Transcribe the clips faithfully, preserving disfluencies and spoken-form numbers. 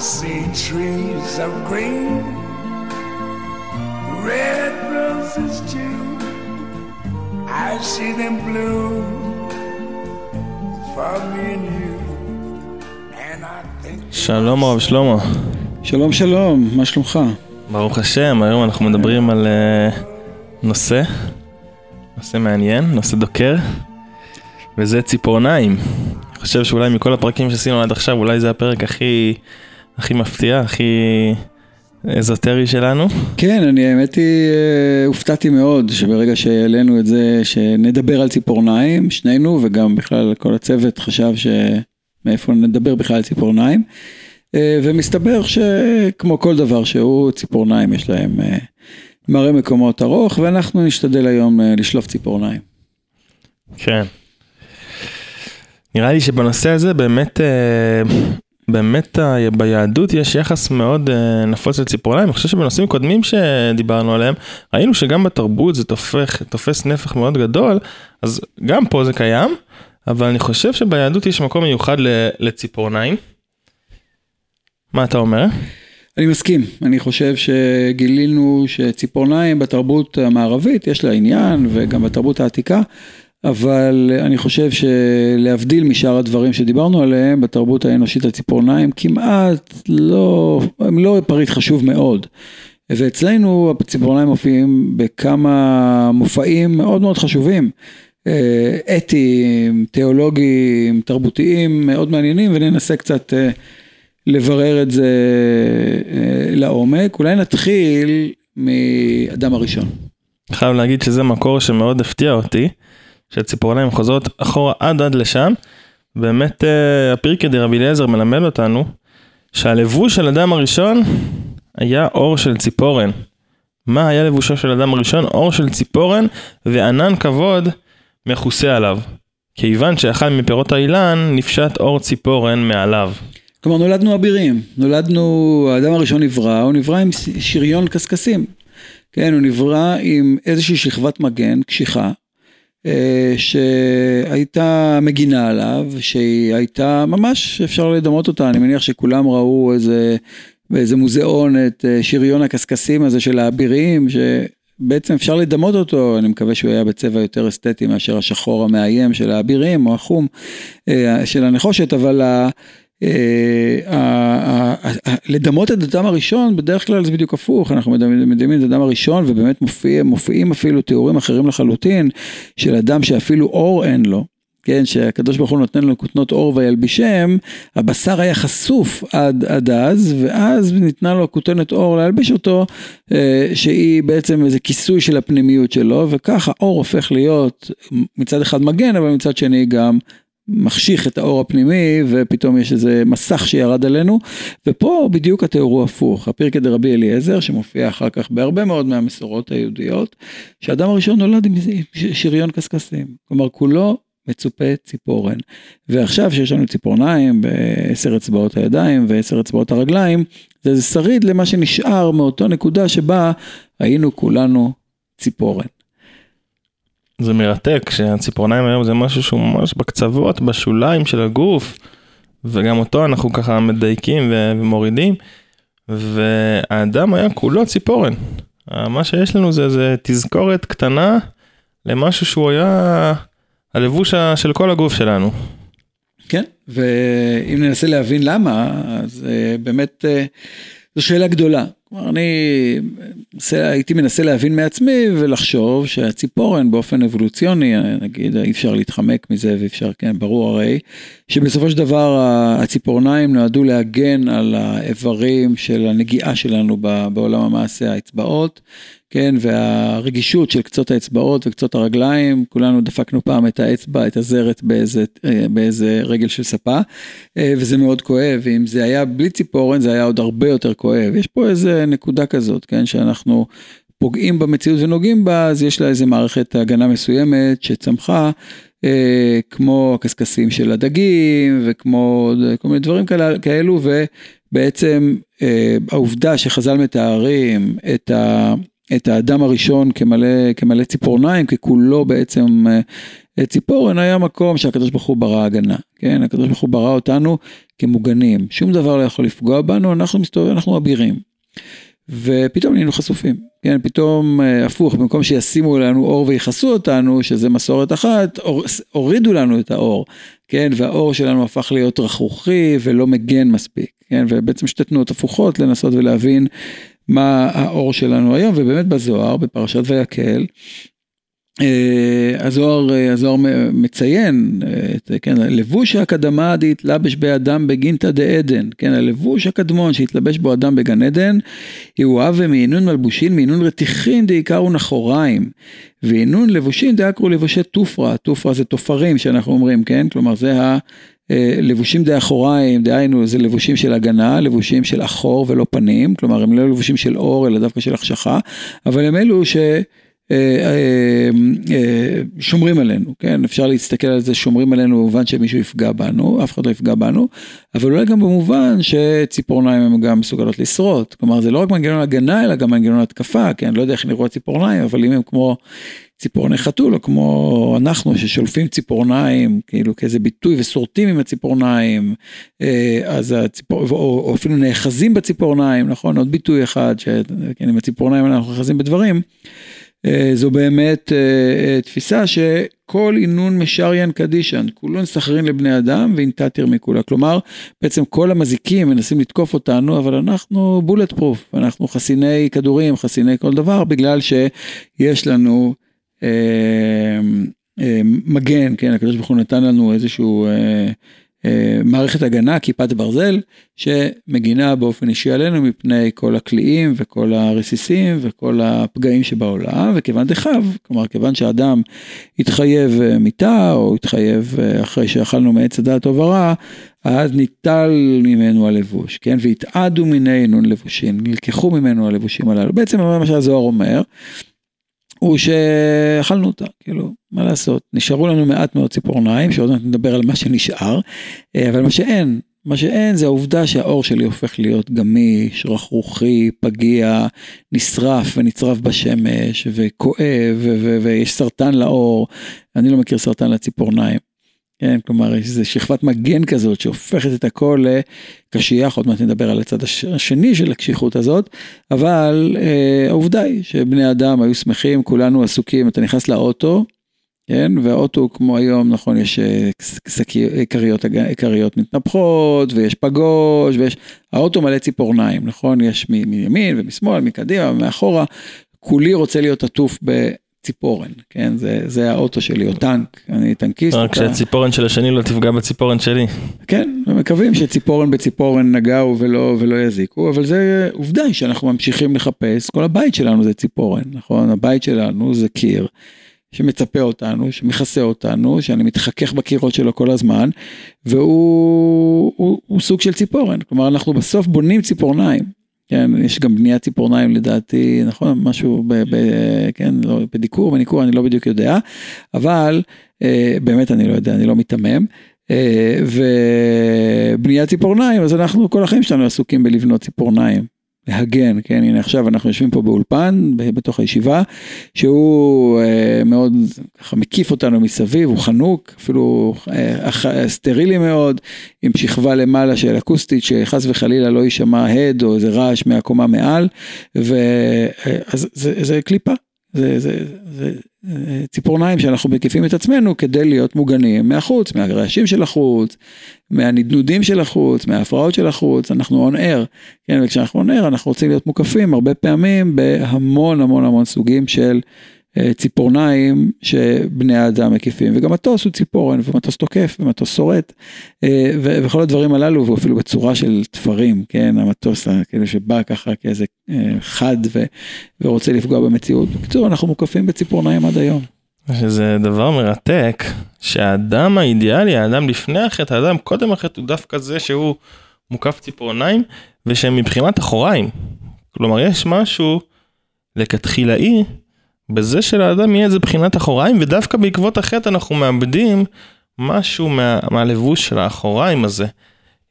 see trees of green, red roses too. I see them bloom for me and you. And I think. שלום רב שלמה. שלום שלום, מה שלומך? ברוך השם, היום אנחנו מדברים על נושא, נושא מעניין, נושא דוקר, וזה ציפורניים. אני חושב שאולי מכל הפרקים שעשינו עד עכשיו, אולי זה הפרק הכי, הכי מפתיע, הכי אזוטרי שלנו. כן, אני האמת היא, הופתעתי מאוד שברגע שהעלינו את זה, שנדבר על ציפורניים, שנינו, וגם בכלל כל הצוות חשב שמאיפה נדבר בכלל על ציפורניים. ומסתבר שכמו כל דבר שהוא, ציפורניים יש להם מראה מקומות ארוך, ואנחנו נשתדל היום לשלוף ציפורניים. כן. נראה לי שבנושא הזה באמת, באמת ביהדות יש יחס מאוד נפוץ לציפורניים. אני חושב שבנושאים קודמים שדיברנו עליהם, ראינו שגם בתרבות זה תופך, תופס נפח מאוד גדול, אז גם פה זה קיים, אבל אני חושב שביהדות יש מקום מיוחד לציפורניים. מה אתה אומר? אני מסכים. אני חושב שגילינו שציפורניים בתרבות המערבית יש לה עניין, וגם בתרבות העתיקה, אבל אני חושב שלהבדיל משאר הדברים שדיברנו עליהם, בתרבות האנושית הציפורניים כמעט לא, הם לא פריט חשוב מאוד. ואצלנו הציפורניים מופיעים בכמה מופעים מאוד מאוד חשובים, אתיים, תיאולוגיים, תרבותיים, מאוד מעניינים, וננסה קצת לברר את זה לעומק. אולי נתחיל מאדם הראשון. חייב להגיד שזה מקור שמאוד הפתיע אותי, שהציפורניים חוזרות אחורה עד עד לשם. באמת הפרקי דרבי אליעזר מלמד אותנו שהלבוש של אדם הראשון היה אור של ציפורן. מה היה לבושו של אדם הראשון? אור של ציפורן, וענן כבוד מכוסה עליו, כיוון שאכל מפירות האילן נפשט אור ציפורן מעליו. כלומר, נולדנו אבירים, נולדנו, האדם הראשון נברא, הוא נברא עם שריון קסקסים, כן, הוא נברא עם איזושהי שכבת מגן, קשיחה, אה, שהייתה מגינה עליו, שהיא הייתה ממש, אפשר לדמות אותה, אני מניח שכולם ראו איזה, באיזה מוזיאון את שריון הקסקסים הזה של האבירים, שבעצם אפשר לדמות אותו, אני מקווה שהוא היה בצבע יותר אסתטי מאשר השחור המאיים של האבירים, או החום אה, של הנחושת, אבל ה... לדמות את אדם הראשון, בדרך כלל זה בדיוק הפוך, אנחנו מדמים את אדם הראשון, ובאמת מופיעים אפילו תיאורים אחרים לחלוטין, של אדם שאפילו אור אין לו, כן, שהקדוש ברוך הוא נותן לו כותנות אור וילבישם, הבשר היה חשוף עד, עד אז, ואז ניתנה לו כותנת אור להלביש אותו, שהיא בעצם איזה כיסוי של הפנימיות שלו, וכך האור הופך להיות מצד אחד מגן, אבל מצד שני גם מחשיך את האור הפנימי, ופתאום יש איזה מסך שירד עלינו, ופה בדיוק התיאור הפוך, הפרקי דרבי אליעזר, שמופיע אחר כך בהרבה מאוד מהמסורות היהודיות, שהאדם הראשון נולד עם שריון קסקסים, כלומר כולו מצופה ציפורן, ועכשיו שיש לנו ציפורניים, בעשר אצבעות הידיים, ועשר אצבעות הרגליים, זה שריד למה שנשאר מאותו נקודה שבה היינו כולנו ציפורן. זה מרתק שהציפורניים היום זה משהו שהוא ממש בקצוות, בשוליים של הגוף, וגם אותו אנחנו ככה מדייקים ומורידים, והאדם היה כולו ציפורן. מה שיש לנו זה, זה תזכורת קטנה למשהו שהוא היה הלבוש של כל הגוף שלנו. כן, ואם ננסה להבין למה, אז באמת זו שאלה גדולה. כלומר, אני הייתי מנסה להבין מעצמי ולחשוב שהציפורן באופן אבולוציוני, נגיד, אי אפשר להתחמק מזה ואי אפשר, כן, ברור הרי, שבסופו של דבר הציפורניים נועדו להגן על האיברים של הנגיעה שלנו בעולם המעשה, האצבעות, כן, והרגישות של קצות האצבעות וקצות הרגליים, כולנו דפקנו פעם את האצבע, את הזרת באיזה, באיזה רגל של ספה, וזה מאוד כואב, ואם זה היה בלי ציפורן, זה היה עוד הרבה יותר כואב. יש פה איזה נקודה כזאת, כן, שאנחנו פוגעים במציאות ונוגעים בה, אז יש לה איזה מערכת הגנה מסוימת שצמחה, אה, כמו הקסקסים של הדגים, וכמו כל מיני דברים כאלו, ובעצם אה, העובדה שחז"ל מתארים את ה... את האדם הראשון כמלא, כמלא ציפורניים, ככולו בעצם ציפורן, היה מקום שהקדוש ברוך הוא ברא הגנה, כן? הקדוש ברוך הוא ברא אותנו כמוגנים, שום דבר לא יכול לפגוע בנו, אנחנו מסתובבים, אנחנו אבירים, ופתאום נהיינו חשופים, כן? פתאום הפוך, במקום שישימו לנו אור ויחסו אותנו, שזה מסורת אחת, אור, הורידו לנו את האור, כן? והאור שלנו הפך להיות רכרוכי ולא מגן מספיק, כן? ובעצם שתתנות הפוכות לנסות ולהבין מה האור שלנו היום, ובאמת בזוהר, בפרשת ויקהל, הזוהר, הזוהר מציין, כן, לבוש הקדמה דהתלבש באדם בגינתא דעדן, כן, הלבוש הקדמון שהתלבש בו אדם בגן עדן, הוא הווה מעינון מלבושין, מעינון רתיחין דעיקרו נחוריים, ועינון לבושין דעקרו לבושי תופרה, תופרה זה תופרים שאנחנו אומרים, כן, כלומר זה ה... לבושים די אחוריים, דהיינו, זה לבושים של הגנה, לבושים של אחור ולא פנים, כלומר, הם לא לבושים של אור, אלא דווקא של החשכה, אבל הם אלו ששומרים עלינו, כן? אפשר להסתכל על זה, שומרים עלינו במובן שמישהו יפגע בנו, אף אחד לא יפגע בנו, אבל אולי גם במובן שציפורניים הם גם מסוגלות לשרות, כלומר, זה לא רק מנגנון הגנה, אלא גם מנגנון התקפה, כן? לא יודע איך נראו הציפורניים, אבל אם הם כמו... ציפורני חתול, או כמו אנחנו ששולפים ציפורניים, כאילו כאיזה ביטוי וסורטים עם הציפורניים, אז הציפור, או, או אפילו נאחזים בציפורניים, נכון? עוד ביטוי אחד, שעם הציפורניים אנחנו נאחזים בדברים, זו באמת תפיסה שכל עינון משריין קדישן, כולון סחרין לבני אדם ואינטטיר מכולה, כלומר בעצם כל המזיקים מנסים לתקוף אותנו, אבל אנחנו בולט פרוף, אנחנו חסיני כדורים, חסיני כל דבר, בגלל שיש לנו מגן, כן, הקדוש ברוך הוא נתן לנו איזשהו מערכת הגנה, כיפת ברזל, שמגינה באופן אישי עלינו מפני כל הכליים וכל הרסיסים וכל הפגעים שבעולם, וכיוון דחב, כלומר כיוון שהאדם התחייב מיתה, או התחייב אחרי שאכלנו מעץ הדעת טוב ורע, אז ניטל ממנו הלבוש, כן, והתעדו מינינו לבושים, נלקחו ממנו הלבושים הללו, בעצם מה שהזוהר אומר, הוא שאכלנו אותה, כאילו, מה לעשות? נשארו לנו מעט מאוד ציפורניים, שעוד נדבר על מה שנשאר, אבל מה שאין, מה שאין זה העובדה שהאור שלי הופך להיות גמיש, רכרוכי, פגיע, נשרף ונצרף בשמש, וכואב, ו- ו- ויש סרטן לאור, אני לא מכיר סרטן לציפורניים, כן, כלומר, יש איזו שכבת מגן כזאת, שהופכת את הכל לקשיח, עוד מעט נדבר על הצד השני של הקשיחות הזאת, אבל אה, העובדה היא, שבני אדם היו שמחים, כולנו עסוקים, אתה נכנס לאוטו, כן, והאוטו כמו היום, נכון, יש קריות מתנפחות, ויש פגוש, ויש, האוטו מלא ציפורניים, נכון, יש מ- מימין ומשמאל, מקדימה, מאחורה, כולי רוצה להיות עטוף ב... ציפורן, כן, זה, זה האוטו שלי, או טנק, אני טנקיסט. רק אתה... שהציפורן של השני לא תפגע בציפורן שלי. כן, ומקווים שציפורן בציפורן נגעו ולא, ולא יזיקו, אבל זה עובדה שאנחנו ממשיכים לחפש, כל הבית שלנו זה ציפורן, נכון? הבית שלנו זה קיר, שמצפה אותנו, שמכסה אותנו, שאני מתחכך בקירות שלו כל הזמן, והוא הוא, הוא סוג של ציפורן, כלומר אנחנו בסוף בונים ציפורניים, כן, יש גם בניית ציפורניים לדעתי, נכון, משהו, ב, ב, כן, לא, בדיקור, בניקור, אני לא בדיוק יודע, אבל, אה, באמת אני לא יודע, אני לא מתמם, אה, ובניית ציפורניים, אז אנחנו, כל החיים שלנו עסוקים בלבנות ציפורניים. להגן, כן, הנה עכשיו אנחנו יושבים פה באולפן, בתוך הישיבה, שהוא אה, מאוד ככה, מקיף אותנו מסביב, הוא חנוק, אפילו אה, אח, סטרילי מאוד, עם שכבה למעלה של אקוסטית, שחס וחלילה לא יישמע הד, או איזה רעש מהקומה מעל, ואז זה, זה קליפה, זה, זה, זה, זה ציפורניים שאנחנו מקיפים את עצמנו, כדי להיות מוגנים מהחוץ, מהרעשים של החוץ, מהנדנודים של החוץ, מההפרעות של החוץ, אנחנו on air, כן, וכשאנחנו on air, אנחנו רוצים להיות מוקפים הרבה פעמים בהמון המון המון סוגים של ציפורניים שבני האדם מקיפים, וגם מטוס הוא ציפורן, ומטוס תוקף, ומטוס שורט, וכל הדברים הללו, ואפילו בצורה של תפרים, כן, המטוס כאילו שבא ככה כאיזה חד, ורוצה לפגוע במציאות. בקצור, אנחנו מוקפים בציפורניים עד היום. שזה דבר מרתק, שהאדם האידיאלי, האדם לפני החטא, האדם קודם החטא הוא דווקא זה שהוא מוקף ציפורניים, ושמבחינת אחוריים, כלומר יש משהו לכתחילאי, בזה שלאדם יהיה את זה בחינת אחוריים, ודווקא בעקבות החטא אנחנו מאבדים משהו מה, מהלבוש של האחוריים הזה.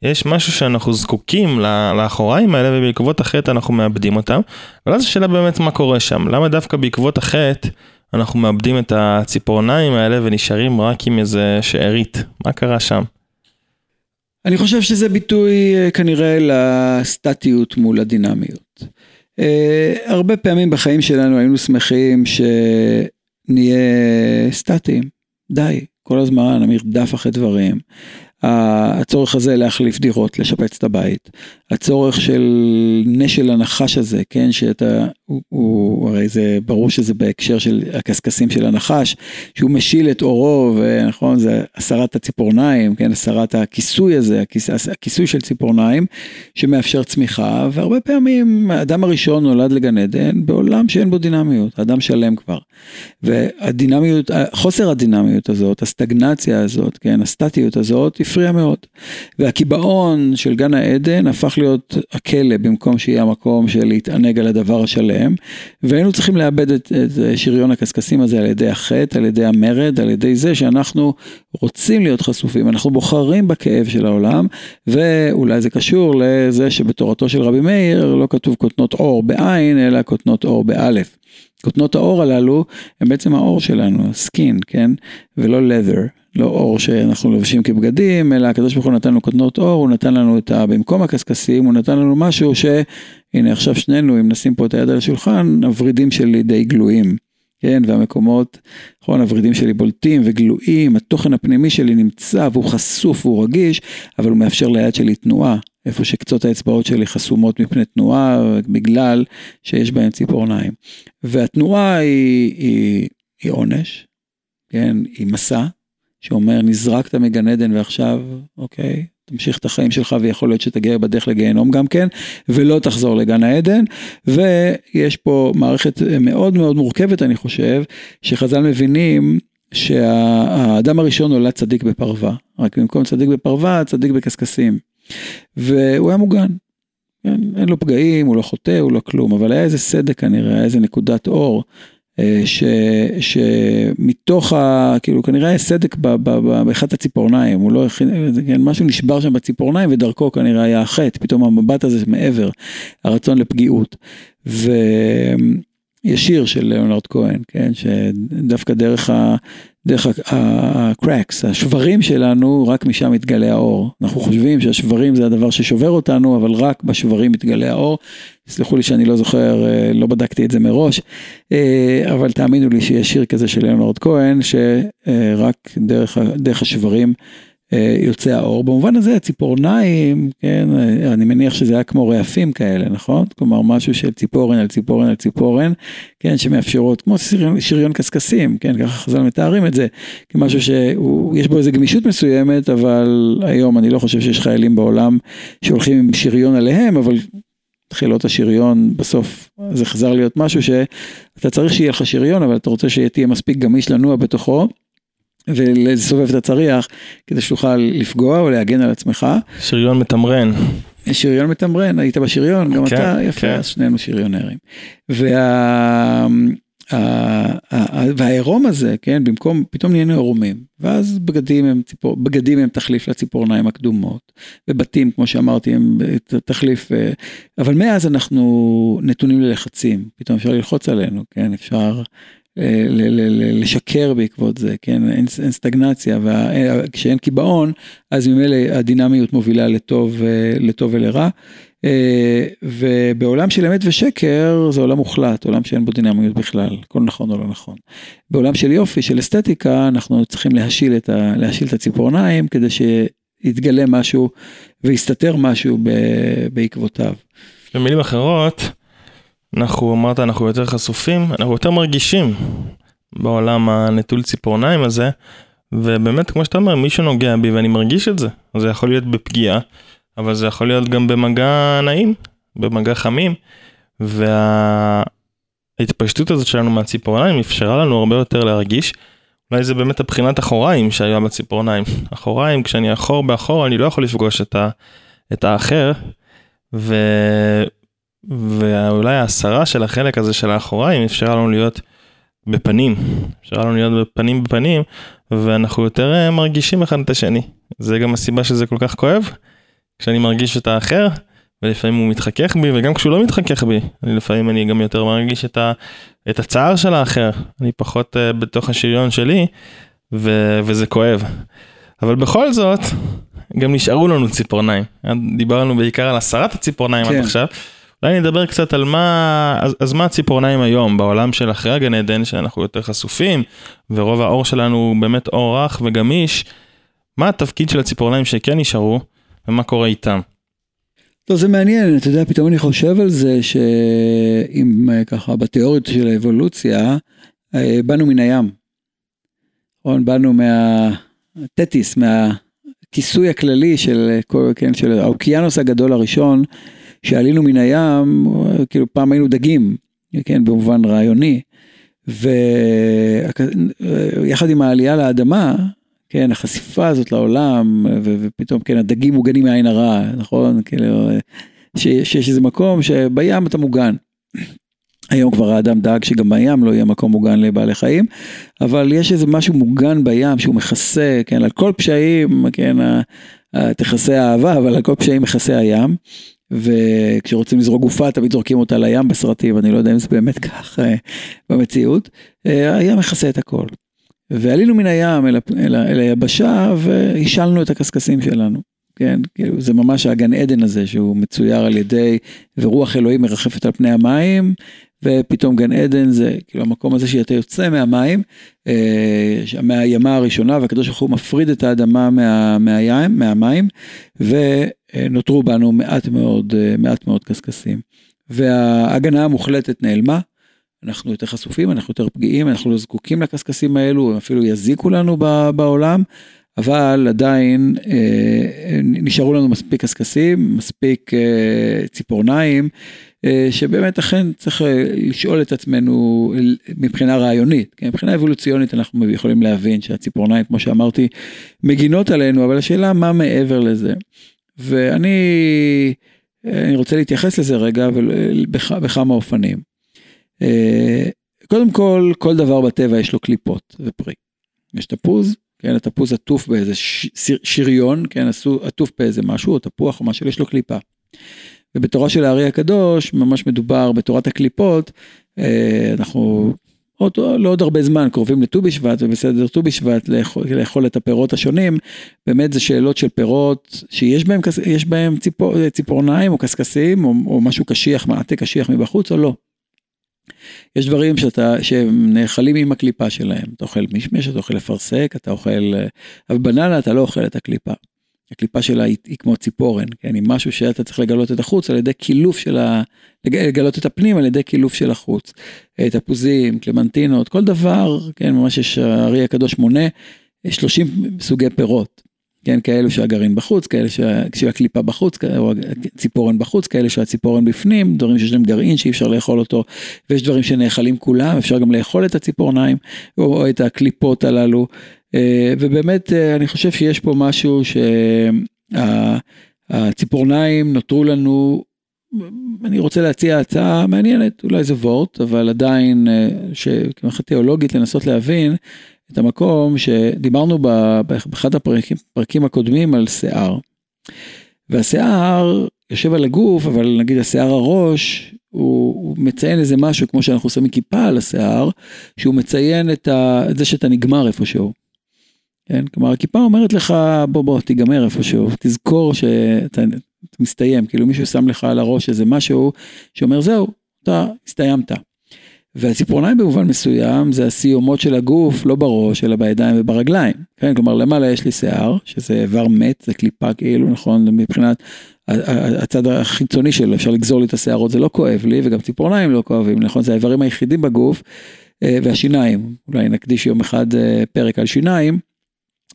יש משהו שאנחנו זקוקים לאחוריים האלה, ובעקבות החטא אנחנו מאבדים אותם, אבל אז השאלה באמת מה קורה שם, למה דווקא בעקבות החטא אנחנו מאבדים את הציפורניים האלה, ונשארים רק עם איזה שארית, מה קרה שם? אני חושב שזה ביטוי כנראה לסטטיות מול הדינמיות. הרבה פעמים בחיים שלנו היינו שמחים שנהיה סטטיים, די, כל הזמן המרדף אחרי דברים, הצורך הזה להחליף דירות, לשפץ את הבית, הצורך של נשל הנחש הזה, כן, שאתה, הוא, הוא, הרי זה ברור שזה בהקשר של הקסקסים של הנחש, שהוא משיל את אורו, ונכון, זה הסרת הציפורניים, כן, הסרת הכיסוי הזה, הכיס, הכיסוי של ציפורניים, שמאפשר צמיחה, והרבה פעמים, האדם הראשון נולד לגן עדן, בעולם שאין בו דינמיות, האדם שלם כבר, והדינמיות, חוסר הדינמיות הזאת, הסטגנציה הזאת, כן, הסטטיות הזאת, הפריע מאוד, והקיבעון של גן העדן הפך להיות הכלא במקום שיהיה המקום של להתענג על הדבר השלם, והיינו צריכים לאבד את, את שריון הקסקסים הזה על ידי החטא, על ידי המרד, על ידי זה שאנחנו רוצים להיות חשופים, אנחנו בוחרים בכאב של העולם, ואולי זה קשור לזה שבתורתו של רבי מאיר לא כתוב קוטנות אור בעין, אלא קוטנות אור באלף. קוטנות האור הללו הם בעצם האור שלנו, סקין, כן? ולא leather, לא אור שאנחנו לובשים כבגדים, אלא הקדוש ברוך הוא נתן לנו קוטנות אור, הוא נתן לנו את ה... במקום הקסקסים, הוא נתן לנו משהו ש... הנה, עכשיו שנינו, אם נשים פה את היד על השולחן, הוורידים שלי די גלויים, כן? והמקומות, נכון, הוורידים שלי בולטים וגלויים, התוכן הפנימי שלי נמצא, והוא חשוף, והוא רגיש, אבל הוא מאפשר ליד שלי תנועה, איפה שקצות האצבעות שלי חסומות מפני תנועה, בגלל שיש בהם ציפורניים. והתנועה היא, היא, היא עונש, כן? היא מסע, שאומר, נזרקת מגן עדן ועכשיו, אוקיי, תמשיך את החיים שלך, ויכול להיות שתגיע בדרך לגיהנום גם כן, ולא תחזור לגן העדן, ויש פה מערכת מאוד מאוד מורכבת, אני חושב, שחז"ל מבינים, שהאדם הראשון נולד צדיק בפרווה, רק במקום צדיק בפרווה, צדיק בקסקסים, והוא היה מוגן, אין לו פגעים, הוא לא חוטא, הוא לא כלום, אבל היה איזה סדק כנראה, איזה נקודת אור, ש, שמתוך ה, כאילו, כנראה היה סדק ב, ב, ב, באחת הציפורניים, הוא לא הכין, כן, משהו נשבר שם בציפורניים, ודרכו כנראה היה החטא, פתאום המבט הזה מעבר, הרצון לפגיעות, ו... יש שיר של ליאונרד כהן, כן, שדווקא דרך ה, דרך הקרקס, השברים שלנו, רק משם מתגלה האור. אנחנו חושבים שהשברים זה הדבר ששובר אותנו, אבל רק בשברים מתגלה האור. סלחו לי שאני לא זוכר, לא בדקתי את זה מראש, אבל תאמינו לי שיש שיר כזה של ליאונרד כהן, שרק דרך, דרך השברים יוצא האור. במובן הזה, הציפורניים, כן, אני מניח שזה היה כמו רעפים כאלה, נכון? כלומר, משהו של ציפורן על ציפורן על ציפורן, כן, שמאפשרות, כמו שריון, שריון קסקסים, כן, ככה חז"ל מתארים את זה, כמשהו שיש בו איזו גמישות מסוימת, אבל היום אני לא חושב שיש חיילים בעולם שהולכים עם שריון עליהם, אבל תחילות השריון, בסוף זה חזר להיות משהו שאתה צריך שיהיה לך שריון, אבל אתה רוצה שתהיה מספיק גמיש לנוע בתוכו, ולסובב את הצריח, כדי שתוכל לפגוע או להגן על עצמך. שריון מתמרן. שריון מתמרן, היית בשריון, גם אתה יפה, אז שנינו שריונרים. והעירום הזה, כן, במקום, פתאום נהיינו עירומים, ואז בגדים הם תחליף לציפורניים הקדומות, ובתים, כמו שאמרתי, הם תחליף, אבל מאז אנחנו נתונים ללחצים, פתאום אפשר ללחוץ עלינו, כן, אפשר... לשקר בעקבות זה, כן? אין, אין סטגנציה, וכשאין קיבעון, אז ממילא הדינמיות מובילה לטוב, לטוב ולרע, ובעולם של אמת ושקר, זה עולם מוחלט, עולם שאין בו דינמיות בכלל, כל נכון או לא נכון. בעולם של יופי, של אסתטיקה, אנחנו צריכים להשיל את, ה, להשיל את הציפורניים, כדי שיתגלה משהו, ויסתתר משהו ב, בעקבותיו. במילים אחרות, אנחנו, אמרת, אנחנו יותר חשופים, אנחנו יותר מרגישים בעולם הנטול ציפורניים הזה, ובאמת, כמו שאתה אומר, מישהו נוגע בי ואני מרגיש את זה. זה יכול להיות בפגיעה, אבל זה יכול להיות גם במגע נעים, במגע חמים, וההתפשטות הזאת שלנו מהציפורניים אפשרה לנו הרבה יותר להרגיש. אולי זה באמת הבחינת אחוריים שהיה בציפורניים. אחוריים, כשאני אחור באחור, אני לא יכול לפגוש את ה... את האחר, ו... ואולי ההסרה של החלק הזה של האחוריים אפשר לנו להיות בפנים, אפשר לנו להיות בפנים בפנים, ואנחנו יותר מרגישים אחד את השני. זה גם הסיבה שזה כל כך כואב, כשאני מרגיש את האחר, ולפעמים הוא מתחכך בי, וגם כשהוא לא מתחכך בי, אני לפעמים אני גם יותר מרגיש את, ה, את הצער של האחר, אני פחות uh, בתוך השריון שלי, ו, וזה כואב. אבל בכל זאת, גם נשארו לנו ציפורניים, דיברנו בעיקר על הסרת הציפורניים כן. עד עכשיו, אולי נדבר קצת על מה, אז, אז מה הציפורניים היום, בעולם של אחרי הגן עדן, שאנחנו יותר חשופים, ורוב האור שלנו הוא באמת אור רך וגמיש, מה התפקיד של הציפורניים שכן נשארו, ומה קורה איתם? טוב, זה מעניין, אתה יודע, פתאום אני חושב על זה, שאם ככה, בתיאוריות של האבולוציה, באנו מן הים, באנו מהטטיס, מהכיסוי הכללי של, כן, של האוקיינוס הגדול הראשון, שעלינו מן הים, כאילו פעם היינו דגים, כן, במובן רעיוני, ויחד עם העלייה לאדמה, כן, החשיפה הזאת לעולם, ו- ופתאום, כן, הדגים מוגנים מעין הרע, נכון? כאילו, ש- שיש איזה מקום שבים אתה מוגן. היום כבר האדם דאג שגם בים לא יהיה מקום מוגן לבעלי חיים, אבל יש איזה משהו מוגן בים שהוא מכסה, כן, על כל פשעים, כן, תכסה האהבה, אבל על כל פשעים מכסה הים, וכשרוצים לזרוק גופה, תמיד זורקים אותה לים בסרטים, אני לא יודע אם זה באמת כך במציאות, הים מכסה את הכל. ועלינו מן הים אל, אל, אל היבשה, והשאלנו את הקסקסים שלנו, כן, כאילו זה ממש הגן עדן הזה, שהוא מצויר על ידי, ורוח אלוהים מרחפת על פני המים, ופתאום גן עדן זה, כאילו המקום הזה שאתה יוצא מהמים, אה, מהימה הראשונה, והקדוש ברוך הוא מפריד את האדמה מה, מהים, מהמים, ונותרו בנו מעט מאוד, מעט מאוד קסקסים, וההגנה המוחלטת נעלמה, אנחנו יותר חשופים, אנחנו יותר פגיעים, אנחנו לא זקוקים לקסקסים האלו, הם אפילו יזיקו לנו בעולם, אבל עדיין אה, נשארו לנו מספיק קסקסים, מספיק אה, ציפורניים, אה, שבאמת אכן צריך לשאול את עצמנו מבחינה רעיונית, מבחינה אבולוציונית אנחנו יכולים להבין שהציפורניים, כמו שאמרתי, מגינות עלינו, אבל השאלה מה מעבר לזה, ואני אני רוצה להתייחס לזה רגע, בכ, בכמה אופנים, קודם כל, כל דבר בטבע יש לו קליפות ופרי. יש תפוז, כן, התפוז עטוף באיזה שריון, כן, עטוף באיזה משהו, או תפוח, או משהו, יש לו קליפה. ובתורה של הארי הקדוש, ממש מדובר בתורת הקליפות, אנחנו עוד, לא עוד הרבה זמן, קרובים לט"ו בשבט, ובסדר ט"ו בשבט, לאכול את הפירות השונים, באמת זה שאלות של פירות, שיש בהם, יש בהם ציפור, ציפורניים, או קסקסים, או, או משהו קשיח, מעטה קשיח מבחוץ, או לא. יש דברים שאתה, שהם נאכלים עם הקליפה שלהם, אתה אוכל משמש, אתה אוכל לפרסק, אתה אוכל, אבל בננה אתה לא אוכל את הקליפה, הקליפה שלה היא, היא כמו ציפורן, כן, היא משהו שאתה צריך לגלות את החוץ, על ידי קילוף של ה, לגלות את הפנים על ידי קילוף של החוץ, תפוזים, קלמנטינות, כל דבר, כן, ממש יש, הארי הקדוש מונה, שלושים סוגי פירות, כן, כאלו שהגרעין בחוץ, כאלה שהקליפה בחוץ, או הציפורן בחוץ, כאלה שהציפורן בפנים, דברים שיש להם גרעין שאי אפשר לאכול אותו, ויש דברים שנאכלים כולם, אפשר גם לאכול את הציפורניים, או את הקליפות הללו, ובאמת אני חושב שיש פה משהו שהציפורניים נותרו לנו, אני רוצה להציע הצעה מעניינת, אולי זה וורט, אבל עדיין, כמעט תיאולוגית לנסות להבין, את המקום שדיברנו באחד הפרקים, הפרקים הקודמים על שיער, והשיער יושב על הגוף, אבל נגיד השיער הראש, הוא, הוא מציין איזה משהו, כמו שאנחנו שמים כיפה על השיער, שהוא מציין את, ה, את זה שאתה נגמר איפשהו. כן? כלומר, הכיפה אומרת לך, בוא בוא, תיגמר איפשהו, תזכור שאתה מסתיים, כאילו מישהו שם לך על הראש איזה משהו, שאומר זהו, אתה הסתיימת. והציפורניים במובן מסוים, זה הסיומות של הגוף, לא בראש, אלא בידיים וברגליים, כן, כלומר למעלה יש לי שיער, שזה איבר מת, זה קליפה כאילו, נכון, מבחינת הצד החיצוני שלו, אפשר לגזור לי את השיערות, זה לא כואב לי, וגם ציפורניים לא כואבים, נכון, זה האיברים היחידים בגוף, והשיניים, אולי נקדיש יום אחד פרק על שיניים,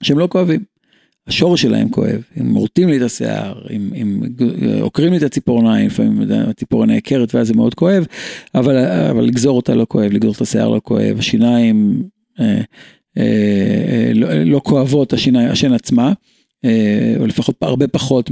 שהם לא כואבים. השור שלהם כואב, הם מורטים לי את השיער, הם, הם עוקרים לי את הציפורניים, לפעמים הציפורן העקרת ואז זה מאוד כואב, אבל, אבל לגזור אותה לא כואב, לגזור את השיער לא כואב, השיניים אה, אה, לא, לא כואבות, השיניים, השן עצמה, או לפחות הרבה פחות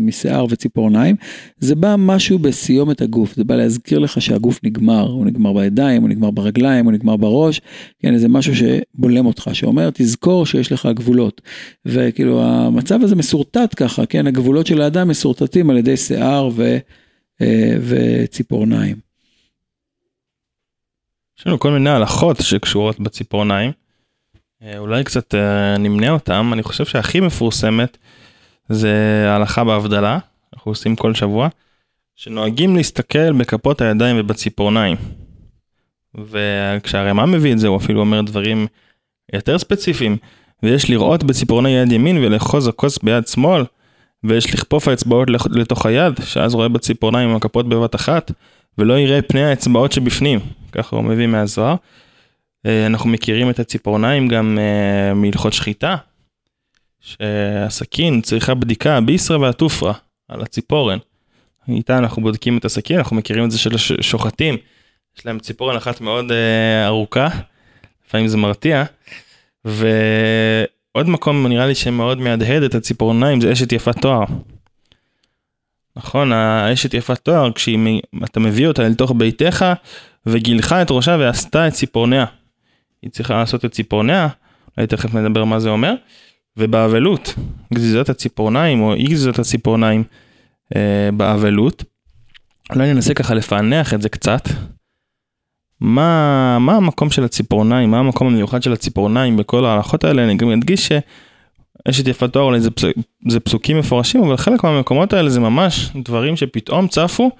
משיער וציפורניים, זה בא משהו בסיומת הגוף, זה בא להזכיר לך שהגוף נגמר, הוא נגמר בידיים, הוא נגמר ברגליים, הוא נגמר בראש, כן, זה משהו שבולם אותך, שאומר, תזכור שיש לך גבולות, וכאילו המצב הזה מסורטט ככה, כן, הגבולות של האדם מסורטטים על ידי שיער ו, וציפורניים. יש לנו כל מיני הלכות שקשורות בציפורניים, אולי קצת נמנה אותם. אני חושב שהכי מפורסמת זה ההלכה בהבדלה, אנחנו עושים כל שבוע, שנוהגים להסתכל בכפות הידיים ובציפורניים. וכשהרמ"א מביא את זה, הוא אפילו אומר דברים יותר ספציפיים, ויש לראות בציפורני יד ימין ולאחוז הכוס ביד שמאל, ויש לכפוף האצבעות לתוך היד, שאז רואה בציפורניים עם הכפות בבת אחת, ולא יראה פני האצבעות שבפנים, ככה הוא מביא מהזוהר. אנחנו מכירים את הציפורניים גם מהלכות שחיטה, שהסכין צריכה בדיקה ביסרה והתופרה על הציפורן. איתה אנחנו בודקים את הסכין, אנחנו מכירים את זה של השוחטים, יש להם ציפורן אחת מאוד ארוכה, לפעמים זה מרתיע, ועוד מקום נראה לי שמאוד מהדהד את הציפורניים, זה אשת יפת תואר. נכון, האשת יפת תואר, כשאתה מביא אותה לתוך ביתך, וגילחה את ראשה ועשתה את ציפורניה. היא צריכה לעשות את ציפורניה, אולי תכף נדבר מה זה אומר, ובאבלות, גזיזת הציפורניים, או אי גזיזת הציפורניים, אה, באבלות. אולי ננסה ככה לפענח את זה קצת. מה, מה המקום של הציפורניים, מה המקום המיוחד של הציפורניים בכל ההלכות האלה? אני גם אדגיש שאשת יפת תואר, אולי זה, פס... זה פסוקים מפורשים, אבל חלק מהמקומות האלה זה ממש דברים שפתאום צפו,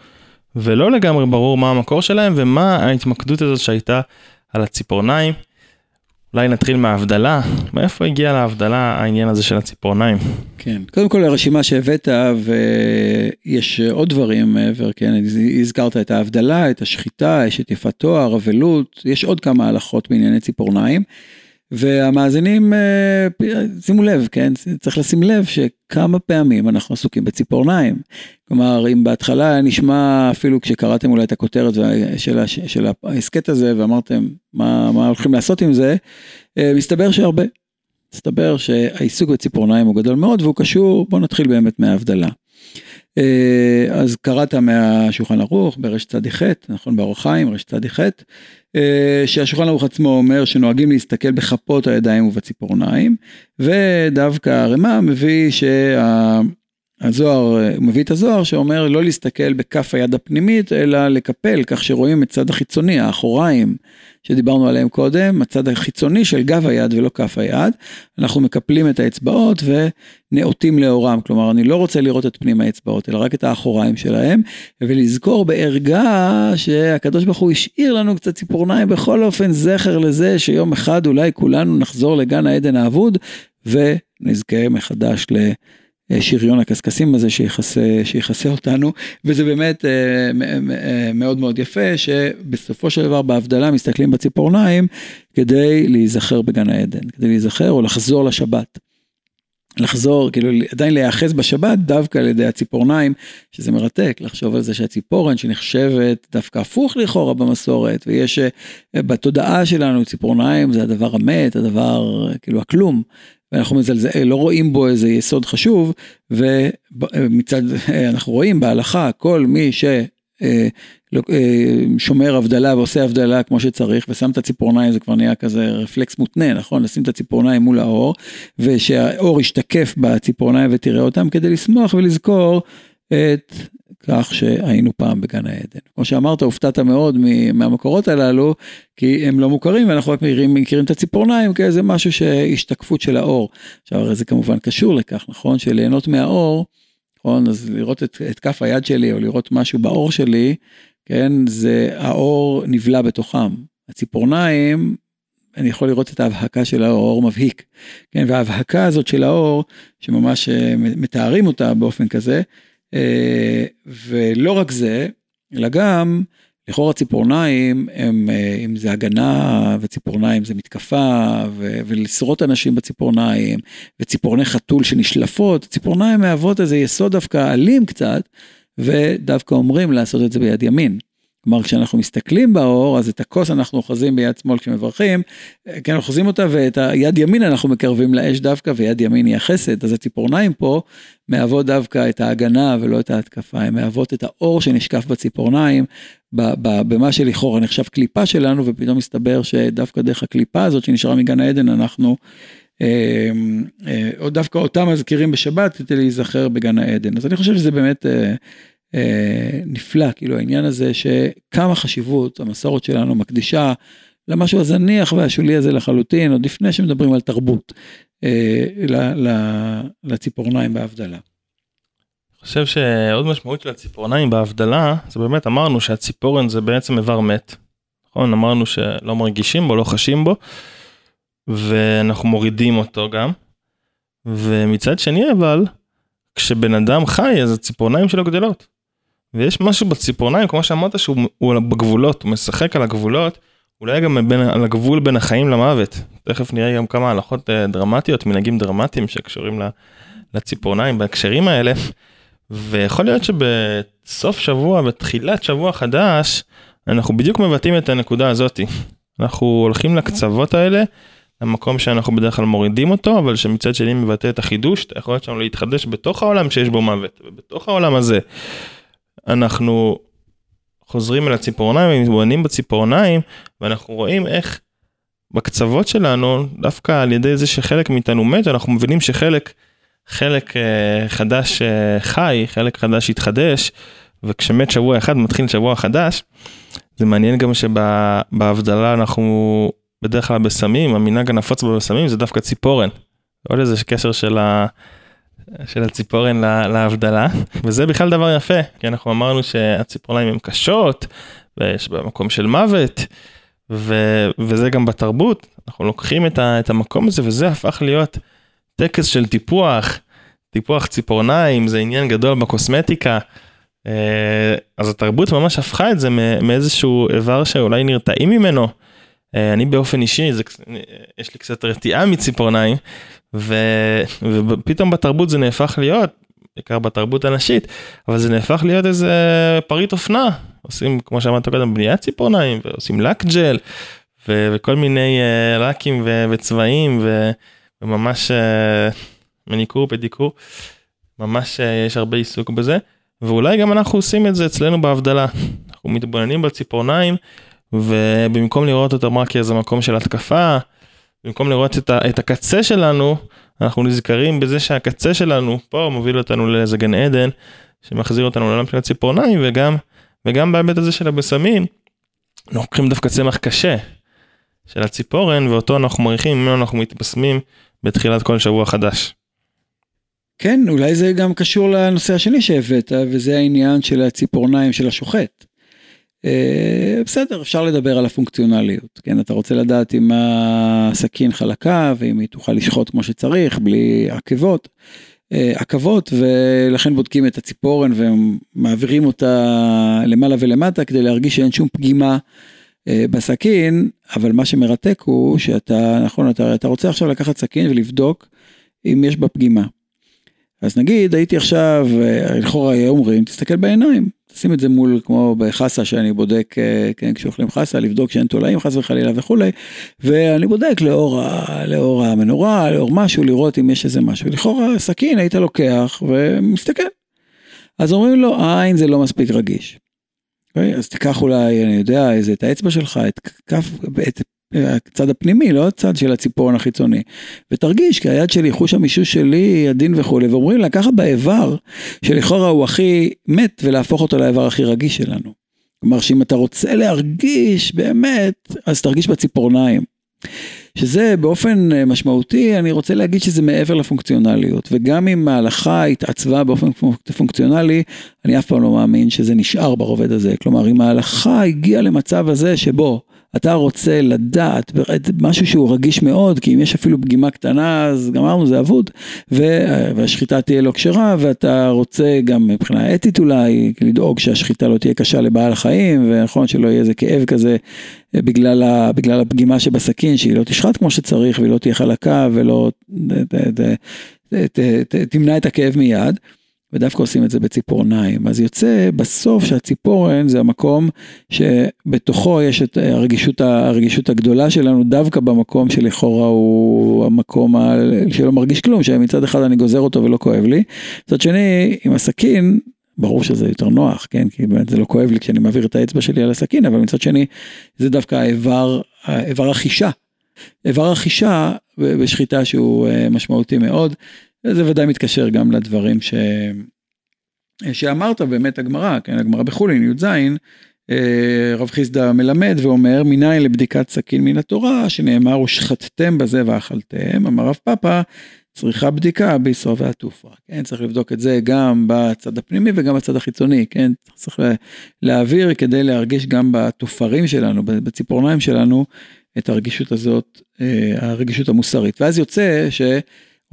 ולא לגמרי ברור מה המקור שלהם, ומה ההתמקדות הזאת שהייתה על הציפורניים. אולי נתחיל מההבדלה. מאיפה הגיעה להבדלה העניין הזה של הציפורניים? כן, קודם כל הרשימה שהבאת, ויש עוד דברים מעבר, כן, הזכרת את ההבדלה, את השחיטה, יש את יפת תואר, אבלות, יש עוד כמה הלכות בענייני ציפורניים, והמאזינים, שימו לב, כן, צריך לשים לב שכמה פעמים אנחנו עסוקים בציפורניים. כלומר, אם בהתחלה נשמע, אפילו כשקראתם אולי את הכותרת של העסקת הזה, ואמרתם, מה, מה הולכים לעשות עם זה, מסתבר שהרבה. מסתבר שהעיסוק בציפורניים הוא גדול מאוד, והוא קשור, בוא נתחיל באמת מההבדלה. אז קראת מהשולחן ערוך ברשת צד ח', נכון, באור חיים, רשת צד ח', שהשולחן ערוך עצמו אומר שנוהגים להסתכל בכפות הידיים ובציפורניים, ודווקא הרמ"א מביא שהזוהר, מביא את הזוהר שאומר לא להסתכל בכף היד הפנימית, אלא לקפל, כך שרואים את צד החיצוני, האחוריים שדיברנו עליהם קודם, הצד החיצוני של גב היד ולא כף היד, אנחנו מקפלים את האצבעות ונאותים לאורם, כלומר אני לא רוצה לראות את פנים האצבעות, אלא רק את האחוריים שלהם, ולזכור בערגה שהקדוש ברוך הוא השאיר לנו קצת ציפורניים, בכל אופן זכר לזה שיום אחד אולי כולנו נחזור לגן העדן האבוד, ונזכה מחדש לשריון הקסקסים הזה שיחסה, שיחסה אותנו, וזה באמת מאוד מאוד יפה, שבסופו של דבר בהבדלה מסתכלים בציפורניים, כדי להיזכר בגן העדן, כדי להיזכר או לחזור לשבת, לחזור, כאילו עדיין להיאחז בשבת, דווקא על ידי הציפורניים, שזה מרתק, לחשוב על זה שהציפורן שנחשבת דווקא הפוך לכאורה במסורת, ויש בתודעה שלנו ציפורניים, זה הדבר המת, הדבר כאילו הכלום, ואנחנו מזלזל, לא רואים בו איזה יסוד חשוב, ומצד, אנחנו רואים בהלכה, כל מי ש... שומר הבדלה ועושה הבדלה כמו שצריך, ושם את הציפורניים, זה כבר נהיה כזה רפלקס מותנה, נכון? לשים את הציפורניים מול האור, ושהאור ישתקף בציפורניים ותראה אותם, כדי לשמוח ולזכור את כך שהיינו פעם בגן העדן. כמו שאמרת, הופתעת מאוד מהמקורות הללו, כי הם לא מוכרים, ואנחנו רק מכירים את הציפורניים, כי זה משהו שהשתקפות של האור. עכשיו, הרי זה כמובן קשור לכך, נכון? שליהנות מהאור, נכון? אז לראות את, את כף היד שלי, או לראות משהו באור שלי, כן, זה, האור נבלע בתוכם. הציפורניים, אני יכול לראות את ההבהקה של האור, האור מבהיק. כן, וההבהקה הזאת של האור, שממש מתארים אותה באופן כזה, ולא רק זה, אלא גם, לכאורה הציפורניים, הם, אם זה הגנה, וציפורניים זה מתקפה, ו, ולשרות אנשים בציפורניים, וציפורני חתול שנשלפות, ציפורניים מהוות איזה יסוד דווקא אלים קצת, ודווקא אומרים לעשות את זה ביד ימין. כלומר, כשאנחנו מסתכלים באור, אז את הכוס אנחנו אוחזים ביד שמאל כשמברכים, כן, אוחזים אותה, ואת היד ימין אנחנו מקרבים לאש דווקא, ויד ימין היא החסד, אז הציפורניים פה מהוות דווקא את ההגנה ולא את ההתקפה, הן מהוות את האור שנשקף בציפורניים, במה שלכאורה נחשב קליפה שלנו, ופתאום מסתבר שדווקא דרך הקליפה הזאת שנשארה מגן העדן, אנחנו או דווקא אותם מזכירים בשבת, כדי להיזכר בגן העדן. אז אני חושב שזה באמת נפלא, כאילו העניין הזה שכמה חשיבות המסורת שלנו מקדישה למשהו הזניח והשולי הזה לחלוטין, עוד לפני שמדברים על תרבות, לציפורניים בהבדלה. אני חושב שעוד משמעות של הציפורניים בהבדלה, זה באמת אמרנו שהציפורן זה בעצם איבר מת, נכון? אמרנו שלא מרגישים בו, לא חשים בו, ואנחנו מורידים אותו גם, ומצד שני אבל, כשבן אדם חי, אז הציפורניים שלו גדלות. ויש משהו בציפורניים, כמו שאמרת, שהוא בגבולות, הוא משחק על הגבולות, אולי גם בין, על הגבול בין החיים למוות. תכף נראה גם כמה הלכות דרמטיות, מנהגים דרמטיים שקשורים לציפורניים בהקשרים האלה. ויכול להיות שבסוף שבוע, בתחילת שבוע חדש, אנחנו בדיוק מבטאים את הנקודה הזאת. אנחנו הולכים לקצוות האלה, המקום שאנחנו בדרך כלל מורידים אותו, אבל שמצד שני מבטא את החידוש, את היכולת שלנו להתחדש בתוך העולם שיש בו מוות, ובתוך העולם הזה, אנחנו חוזרים אל הציפורניים, מתבוננים בציפורניים, ואנחנו רואים איך בקצוות שלנו, דווקא על ידי זה שחלק מאיתנו מת, אנחנו מבינים שחלק חלק חדש חי, חלק חדש התחדש, וכשמת שבוע אחד מתחיל שבוע חדש, זה מעניין גם שבהבדלה אנחנו בדרך כלל בסמים, המנהג הנפוץ בסמים זה דווקא ציפורן. עוד איזה קשר של, ה... של הציפורן לה... להבדלה, וזה בכלל דבר יפה, כי אנחנו אמרנו שהציפורניים הן קשות, ויש במקום של מוות, ו... וזה גם בתרבות, אנחנו לוקחים את, ה... את המקום הזה, וזה הפך להיות טקס של טיפוח, טיפוח ציפורניים, זה עניין גדול בקוסמטיקה, אז התרבות ממש הפכה את זה מאיזשהו איבר שאולי נרתעים ממנו. אני באופן אישי, זה, יש לי קצת רתיעה מציפורניים, ו, ופתאום בתרבות זה נהפך להיות, בעיקר בתרבות הנשית, אבל זה נהפך להיות איזה פריט אופנה, עושים, כמו שאמרת קודם, בניית ציפורניים, ועושים לק ג'ל, ו, וכל מיני לקים ו, וצבעים, ו, וממש מניקור, פדיקור, ממש יש הרבה עיסוק בזה, ואולי גם אנחנו עושים את זה אצלנו בהבדלה, אנחנו מתבוננים בציפורניים, ובמקום לראות אותם רק כאיזה מקום של התקפה, במקום לראות את, ה, את הקצה שלנו, אנחנו נזכרים בזה שהקצה שלנו פה מוביל אותנו לאיזה גן עדן, שמחזיר אותנו לעולם של הציפורניים, וגם, וגם בהיבט הזה של הבשמים, אנחנו לוקחים דווקא צמח קשה של הציפורן, ואותו אנחנו מריחים, ממנו אנחנו מתבשמים בתחילת כל שבוע חדש. כן, אולי זה גם קשור לנושא השני שהבאת, וזה העניין של הציפורניים של השוחט. בסדר, אפשר לדבר על הפונקציונליות, כן, אתה רוצה לדעת אם הסכין חלקה, ואם היא תוכל לשחוט כמו שצריך, בלי עקבות, עקבות, ולכן בודקים את הציפורן, ומעבירים אותה למעלה ולמטה, כדי להרגיש שאין שום פגימה בסכין, אבל מה שמרתק הוא, שאתה, נכון, אתה, אתה רוצה עכשיו לקחת סכין, ולבדוק אם יש בה פגימה. אז נגיד, הייתי עכשיו, לכאורה היה אומרים, תסתכל בעיניים, תשים את זה מול, כמו בחסה שאני בודק, כן, כשאוכלים חסה, לבדוק שאין תולעים, חס וחלילה וכולי, ואני בודק לאור, לאור המנורה, לאור משהו, לראות אם יש איזה משהו. לכאורה, סכין, היית לוקח ומסתכל. אז אומרים לו, העין זה לא מספיק רגיש. Okay? אז תיקח אולי, אני יודע, איזה, את האצבע שלך, את כף, את הצד הפנימי, לא הצד של הציפורן החיצוני, ותרגיש, כי היד שלי, חוש המישוש שלי, הדין וכולי, ואומרים לה, ככה באיבר, שלכאורה הוא הכי מת, ולהפוך אותו לאיבר הכי רגיש שלנו. כלומר, שאם אתה רוצה להרגיש, באמת, אז תרגיש בציפורניים. שזה באופן משמעותי, אני רוצה להגיד שזה מעבר לפונקציונליות, וגם אם ההלכה התעצבה באופן פונקציונלי, אני אף פעם לא מאמין שזה נשאר ברובד הזה. כלומר, אם ההלכה הגיעה למצב הזה שבו אתה רוצה לדעת משהו שהוא רגיש מאוד, כי אם יש אפילו פגימה קטנה, אז גמרנו, זה עבוד, והשחיטה תהיה לא כשרה, ואתה רוצה גם מבחינה אתית אולי, לדאוג שהשחיטה לא תהיה קשה לבעל החיים, ונכון שלא יהיה איזה כאב כזה, בגלל, בגלל הפגימה שבסכין, שהיא לא תשחט כמו שצריך, והיא לא תהיה חלקה, ולא ת, ת, ת, ת, ת, תמנע את הכאב מיד, ודווקא עושים את זה בציפורניים. אז יוצא בסוף שהציפורן זה המקום שבתוכו יש את הרגישות, הרגישות הגדולה שלנו, דווקא במקום שלכאורה הוא המקום שלא מרגיש כלום, שמצד אחד אני גוזר אותו ולא כואב לי. מצד שני, עם הסכין, ברור שזה יותר נוח, כן? כי באמת זה לא כואב לי כשאני מעביר את האצבע שלי על הסכין, אבל מצד שני, זה דווקא האיבר, האיבר החישה. איבר החישה בשחיטה שהוא משמעותי מאוד, זה ודאי מתקשר גם לדברים ש... שאמרת באמת הגמרא, כן, הגמרא בחולין, י' ז', רב חיסדא מלמד ואומר, מניין לבדיקת סכין מן התורה, שנאמר, ושחטתם בזה ואכלתם, אמר רב פאפא, צריכה בדיקה ביסו והתופרה, כן, צריך לבדוק את זה גם בצד הפנימי וגם בצד החיצוני, כן, צריך להעביר כדי להרגיש גם בתופרים שלנו, בציפורניים שלנו, את הרגישות הזאת, הרגישות המוסרית, ואז יוצא ש...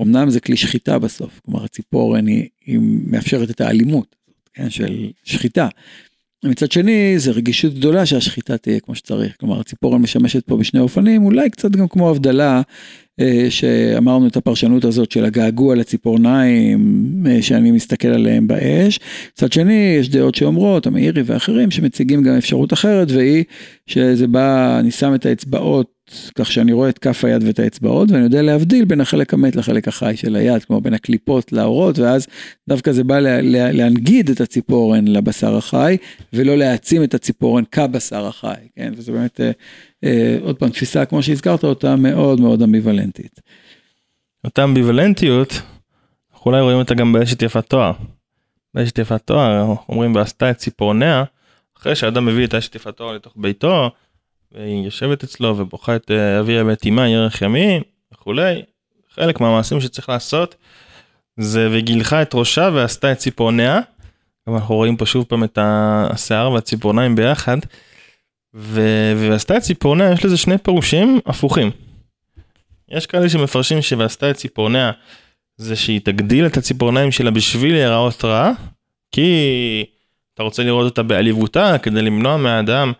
אמנם זה כלי שחיטה בסוף, כלומר הציפורן היא, היא מאפשרת את האלימות, כן, של שחיטה. מצד שני, זה רגישות גדולה שהשחיטה תהיה כמו שצריך, כלומר הציפורן משמשת פה בשני אופנים, אולי קצת גם כמו הבדלה, אה, שאמרנו את הפרשנות הזאת של הגעגוע לציפורניים, אה, שאני מסתכל עליהם באש. מצד שני, יש דעות שאומרות, המאירי ואחרים, שמציגים גם אפשרות אחרת, והיא שזה בא, אני שם את האצבעות, כך שאני רואה את כף היד ואת האצבעות, ואני יודע להבדיל בין החלק המת לחלק החי של היד, כמו בין הקליפות לאורות, ואז דווקא זה בא לה, לה, להנגיד את הציפורן לבשר החי, ולא להעצים את הציפורן כבשר החי, כן? וזה באמת, אה, אה, עוד פעם, תפיסה, כמו שהזכרת אותה, מאוד מאוד אמביוולנטית. אותה אמביוולנטיות, אנחנו אולי רואים אותה גם באשת יפת תואר. באשת יפת תואר, אומרים, ועשתה את ציפורניה, אחרי שאדם מביא את אשת יפת תואר לתוך ביתו, והיא יושבת אצלו ובוכה את אביה ואת אמה ירח ימים וכולי. חלק מהמעשים שצריך לעשות זה וגילחה את ראשה ועשתה את ציפורניה, גם אנחנו רואים פה שוב פעם את השיער והציפורניים ביחד, ועשתה את ציפורניה, יש לזה שני פירושים הפוכים. יש כאלה שמפרשים שוועשתה את ציפורניה זה שהיא תגדיל את הציפורניים שלה בשביל להיראות רע, כי אתה רוצה לראות אותה בעליבותה כדי למנוע מהאדם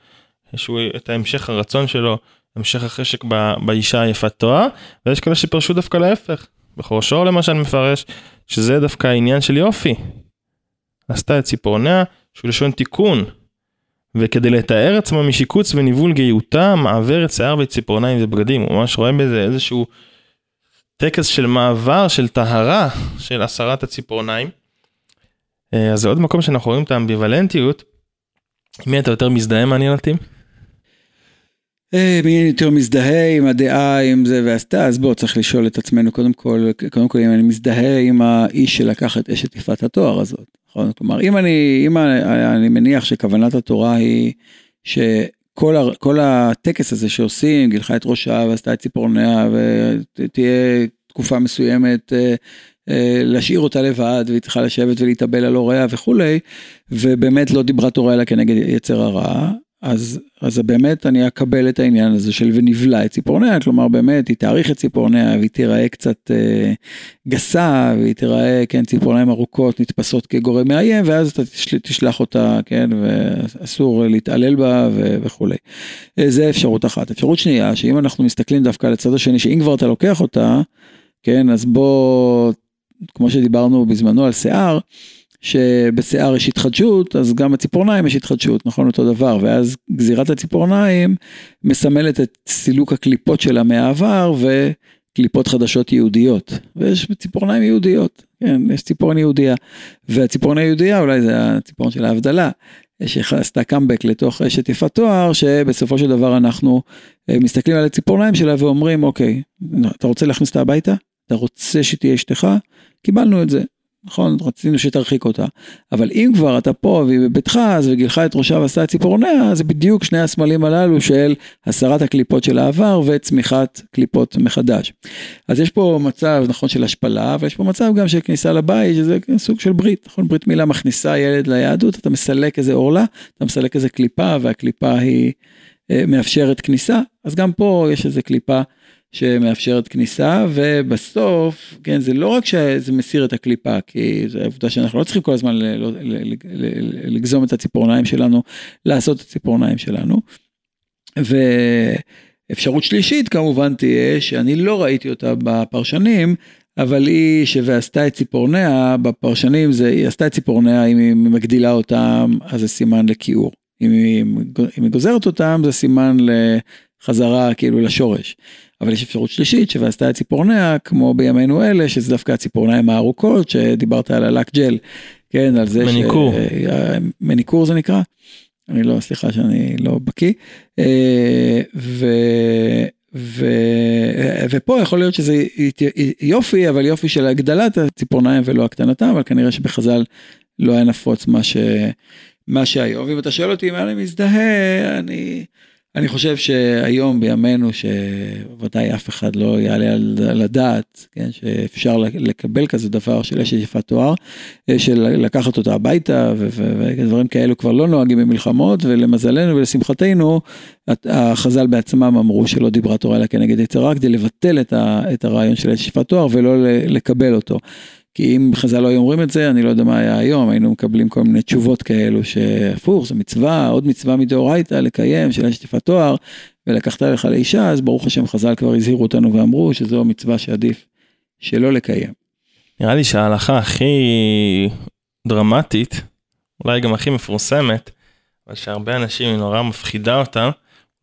שהוא, את ההמשך הרצון שלו, המשך החשק ב, באישה יפת תואר, ויש כאלה שפרשו דווקא להפך. בחורשור למשל מפרש, שזה דווקא העניין של יופי. עשתה את ציפורניה, שהוא לשון תיקון, וכדי לתאר עצמה משיקוץ וניבול גאיותה, מעברת שיער וציפורניים ובגדים. הוא ממש רואה בזה איזשהו טקס של מעבר, של טהרה, של הסרת הציפורניים. אז זה עוד מקום שאנחנו רואים את האמביוולנטיות. מי אתה יותר מזדהה מעניין אותי? מי יותר מזדהה עם הדעה, עם זה ועשתה, אז בוא, צריך לשאול את עצמנו, קודם כל, קודם כל, אם אני מזדהה עם האיש שלקח את אשת יפת התואר הזאת, נכון? כלומר, אם אני, אם אני מניח שכוונת התורה היא, שכל כל הטקס הזה שעושים, גילחה את ראשה ועשתה את ציפורניה, ותהיה תקופה מסוימת, להשאיר אותה לבד, והיא צריכה לשבת ולהתאבל על הוריה וכולי, ובאמת לא דיברה תורה אלא כנגד יצר הרע, אז, אז באמת אני אקבל את העניין הזה של ונבלה את ציפורניה, כלומר באמת היא תאריך את ציפורניה, והיא תיראה קצת אה, גסה, והיא תיראה, כן, ציפורניים ארוכות נתפסות כגורם מאיים, ואז אתה תשלח אותה, כן, ואסור להתעלל בה ו- וכולי. זה אפשרות אחת. אפשרות שנייה, שאם אנחנו מסתכלים דווקא לצד השני, שאם כבר אתה לוקח אותה, כן, אז בוא, כמו שדיברנו בזמנו על שיער, שבשיער יש התחדשות, אז גם הציפורניים יש התחדשות, נכון? אותו דבר, ואז גזירת הציפורניים מסמלת את סילוק הקליפות שלה מהעבר, וקליפות חדשות יהודיות, ויש ציפורניים יהודיות, כן, יש ציפורן יהודיה, והציפורן היהודיה, אולי זה הציפורן של ההבדלה, שעשתה קאמבק לתוך אשת יפת תואר, שבסופו של דבר אנחנו מסתכלים על הציפורניים שלה, ואומרים, אוקיי, אתה רוצה להכניס את הביתה? אתה רוצה שתהיה אשתך? קיבלנו את זה, נכון? רצינו שתרחיק אותה. אבל אם כבר אתה פה והיא בביתך, אז וגילחה את ראשה ועשתה את ציפורניה, זה בדיוק שני הסמלים הללו של הסרת הקליפות של העבר וצמיחת קליפות מחדש. אז יש פה מצב, נכון, של השפלה, ויש פה מצב גם של כניסה לבית, שזה סוג של ברית, נכון? ברית מילה מכניסה ילד ליהדות, אתה מסלק איזה אורלה, אתה מסלק איזה קליפה, והקליפה היא אה, מאפשרת כניסה, אז גם פה יש איזה קליפה, שמאפשרת כניסה, ובסוף, כן, זה לא רק שזה מסיר את הקליפה, כי זה העובדה שאנחנו לא צריכים כל הזמן לגזום את הציפורניים שלנו, לעשות את הציפורניים שלנו, ואפשרות שלישית כמובן תהיה, שאני לא ראיתי אותה בפרשנים, אבל היא שעשתה את ציפורניה, בפרשנים זה, היא עשתה את ציפורניה, אם היא מגדילה אותם, אז זה סימן לכיעור. אם היא, אם היא גוזרת אותם, זה סימן לחזרה, כאילו לשורש. אבל יש אפשרות שלישית, שעשתה את ציפורניה, כמו בימינו אלה, שזה דווקא הציפורניים הארוכות, שדיברת על הלק ג'ל, כן, על זה מניקור. ש... מניקור זה נקרא. אני לא, סליחה שאני לא בקיא. ו... ו... ופה יכול להיות שזה יופי, אבל יופי של הגדלת הציפורניים ולא הקטנתם, אבל כנראה שבחזל לא היה נפוץ מה, ש... מה שהיום. ואם אתה שואל אותי אם אני מזדהה, אני... אני חושב שהיום בימינו, שוודאי אף אחד לא יעלה על הדעת, כן, שאפשר לקבל כזה דבר של אשת יפת תואר, של לקחת אותה הביתה, ודברים כאלו כבר לא נוהגים במלחמות, ולמזלנו ולשמחתנו, החז"ל בעצמם אמרו שלא דיברה תורה אלא כנגד יצר הרע, כדי לבטל את הרעיון של אשת יפת תואר, ולא לקבל אותו. כי אם חז"ל לא היו אומרים את זה, אני לא יודע מה היה היום, היינו מקבלים כל מיני תשובות כאלו, שהפוך, זו מצווה, עוד מצווה מדאורייתא לקיים, של אשת יפת תואר, ולקחת לך לאישה, אז ברוך השם חז"ל כבר הזהירו אותנו ואמרו, שזו מצווה שעדיף שלא לקיים. נראה לי שההלכה הכי דרמטית, אולי גם הכי מפורסמת, אבל שהרבה אנשים היא נורא מפחידה אותה,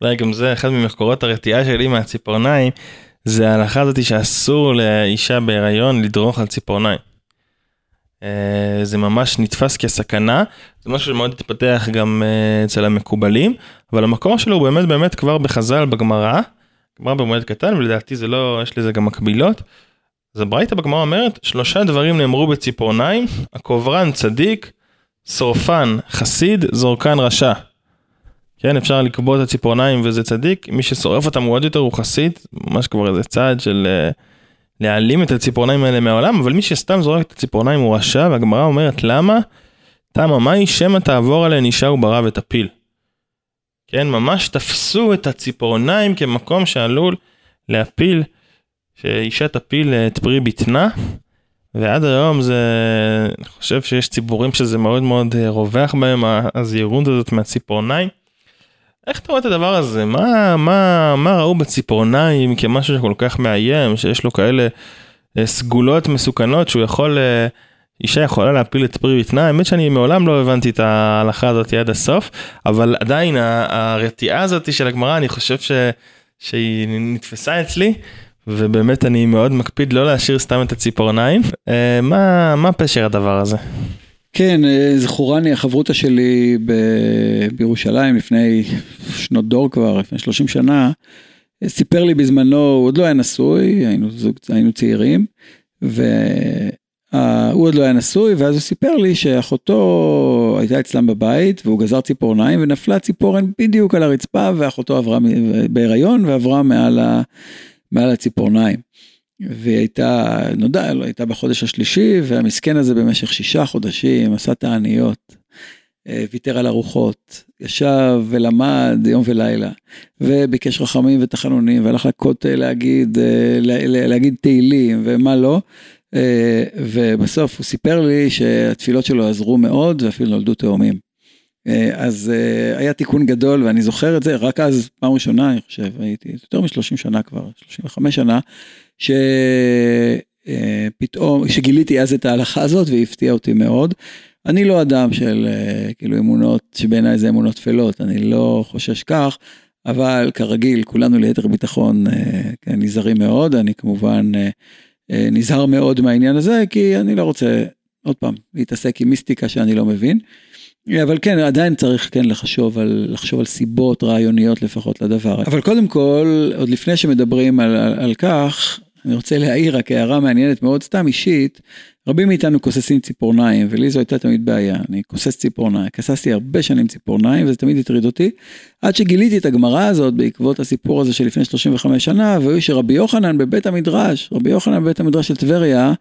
אולי גם זה אחד ממקורות הרתיעה שלי מהציפורניים, זה ההלכה הזאת שאסור לאישה בהיריון לדרוך על ציפורניים. זה ממש נתפס כסכנה, זה משהו שמאוד התפתח גם אצל המקובלים, אבל המקור שלו הוא באמת באמת כבר בחז"ל בגמרא, גמרא במועד קטן, ולדעתי זה לא, יש לזה גם מקבילות, אז הברייתא בגמרא אומרת, שלושה דברים נאמרו בציפורניים, הקוברן צדיק, שורפן חסיד, זורקן רשע. כן, אפשר לקבוע את הציפורניים וזה צדיק, מי ששורף אותם הוא עוד יותר הוא חסיד, ממש כבר איזה צעד של להעלים את הציפורניים האלה מהעולם, אבל מי שסתם זורק את הציפורניים הוא רשע, והגמרא אומרת למה? תמה מאי שמא תעבור עליהן אישה וברא ותפיל. כן, ממש תפסו את הציפורניים כמקום שעלול להפיל, שאישה תפיל את פרי בטנה, ועד היום זה, אני חושב שיש ציבורים שזה מאוד מאוד רווח בהם, הזהירות הזאת מהציפורניים, איך אתה רואה את הדבר הזה? מה, מה, מה ראו בציפורניים כמשהו שכל כך מאיים, שיש לו כאלה סגולות מסוכנות, שהוא יכול, אישה יכולה להפיל את פרי בטנה? האמת שאני מעולם לא הבנתי את ההלכה הזאת עד הסוף, אבל עדיין הרתיעה הזאת של הגמרא, אני חושב ש, שהיא נתפסה אצלי, ובאמת אני מאוד מקפיד לא להשאיר סתם את הציפורניים. מה, מה פשר הדבר הזה? כן, זכורני, החברותה שלי ב- בירושלים לפני שנות דור כבר, לפני שלושים שנה, סיפר לי בזמנו, הוא עוד לא היה נשוי, היינו, זוג, היינו צעירים, והוא עוד לא היה נשוי, ואז הוא סיפר לי שאחותו הייתה אצלם בבית, והוא גזר ציפורניים, ונפלה ציפורן בדיוק על הרצפה, ואחותו עברה בהיריון, ועברה מעל, ה, מעל הציפורניים. והיא הייתה, נודע, לא, הייתה בחודש השלישי, והמסכן הזה במשך שישה חודשים, עשה תעניות, ויתר על ארוחות, ישב ולמד יום ולילה, וביקש רחמים ותחנונים, והלך לכותל להגיד, לה, להגיד תהילים, ומה לא, ובסוף הוא סיפר לי שהתפילות שלו עזרו מאוד, ואפילו נולדו תאומים. אז היה תיקון גדול, ואני זוכר את זה, רק אז פעם ראשונה, אני חושב, הייתי יותר מ-שלושים שנה כבר, שלושים וחמש שנה, שפתאום, שגיליתי אז את ההלכה הזאת, והיא הפתיעה אותי מאוד. אני לא אדם של כאילו אמונות, שבעיניי זה אמונות תפלות, אני לא חושש כך, אבל כרגיל, כולנו ליתר ביטחון נזהרים מאוד, אני כמובן נזהר מאוד מהעניין הזה, כי אני לא רוצה, עוד פעם, להתעסק עם מיסטיקה שאני לא מבין, אבל כן, עדיין צריך כן לחשוב על, לחשוב על סיבות רעיוניות לפחות לדבר. אבל קודם כל, עוד לפני שמדברים על, על, על כך, אני רוצה להעיר רק הערה מעניינת מאוד סתם אישית, רבים מאיתנו כוססים ציפורניים, ולי זו הייתה תמיד בעיה, אני כוסס ציפורניים, כססתי הרבה שנים ציפורניים, וזה תמיד התריד אותי, עד שגיליתי את הגמרא הזאת, בעקבות הסיפור הזה שלפני שלושים וחמש שנה, והוא שרבי יוחנן בבית המדרש, רבי יוחנן בבית המדרש של טבריה,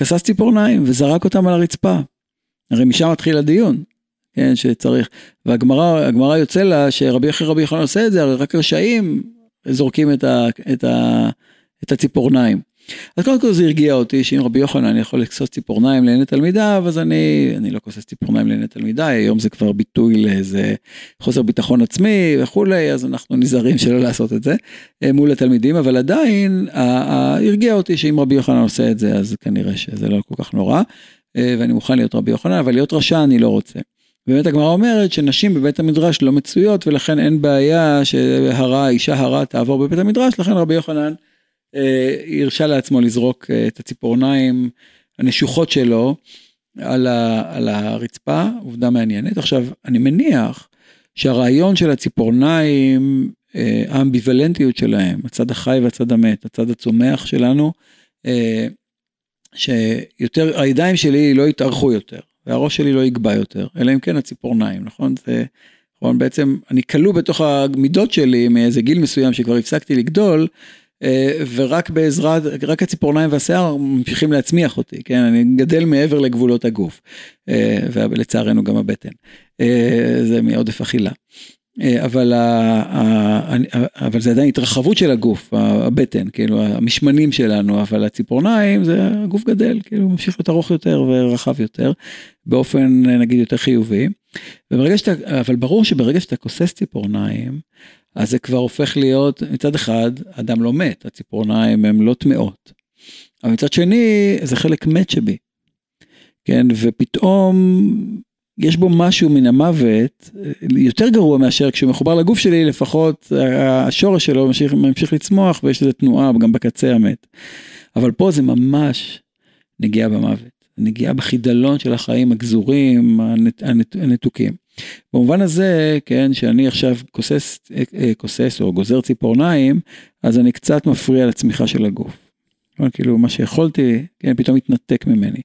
כסס ציפורניים וזרק אותם על הרצפה. הרי משם התחיל הדיון. כן, שצריך, והגמרא, הגמרא יוצא לה, שרבי אחרי רבי יוחנן עושה את זה, רק רשעים זורקים את, ה, את, ה, את הציפורניים. אז קודם כל זה הרגיע אותי, שאם רבי יוחנן אני יכול לקסוס ציפורניים לעיני תלמידיו, אז אני, אני לא קוסס ציפורניים לעיני תלמידיי, היום זה כבר ביטוי לאיזה חוסר ביטחון עצמי וכולי, אז אנחנו נזהרים שלא לעשות את זה מול התלמידים, אבל עדיין הרגיע אותי שאם רבי יוחנן עושה את זה, אז כנראה שזה לא כל כך נורא, ואני מוכן להיות רבי יוחנן, אבל להיות רשע אני לא רוצה. באמת הגמרא אומרת שנשים בבית המדרש לא מצויות, ולכן אין בעיה שהרה, אישה הרה תעבור בבית המדרש, לכן רבי יוחנן הרשה לעצמו לזרוק את הציפורניים הנשוחות שלו על, ה, על הרצפה, עובדה מעניינת. עכשיו, אני מניח שהרעיון של הציפורניים, האמביוולנטיות שלהם, הצד החי והצד המת, הצד הצומח שלנו, שיותר, הידיים שלי לא יתארכו יותר, והראש שלי לא יגבע יותר, אלא אם כן הציפורניים, נכון? זה, נכון, בעצם אני קלו בתוך המידות שלי, מאיזה גיל מסוים שכבר הפסקתי לגדול, ורק בעזרת, רק הציפורניים והשיער ממשיכים להצמיח אותי, כן? אני גדל מעבר לגבולות הגוף, ולצערנו גם הבטן. זה מעודף אכילה. אבל, אבל זה עדיין התרחבות של הגוף, הבטן, כאילו, המשמנים שלנו, אבל הציפורניים, זה הגוף גדל, כאילו, ממשיך להיות ארוך יותר ורחב יותר, באופן, נגיד, יותר חיובי. וברגע שאתה, אבל ברור שברגע שאתה כוסס ציפורניים, אז זה כבר הופך להיות, מצד אחד, אדם לא מת, הציפורניים הם לא טמאות. אבל מצד שני, זה חלק מת שבי. כן, ופתאום, יש בו משהו מן המוות, יותר גרוע מאשר כשהוא מחובר לגוף שלי, לפחות השורש שלו ממשיך, ממשיך לצמוח, ויש איזו תנועה גם בקצה המת. אבל פה זה ממש נגיעה במוות, נגיעה בחידלון של החיים הגזורים, הנתוקים. במובן הזה, כן, שאני עכשיו כוסס, כוסס או גוזר ציפורניים, אז אני קצת מפריע לצמיחה של הגוף. כאילו מה שיכולתי, כן, פתאום התנתק ממני.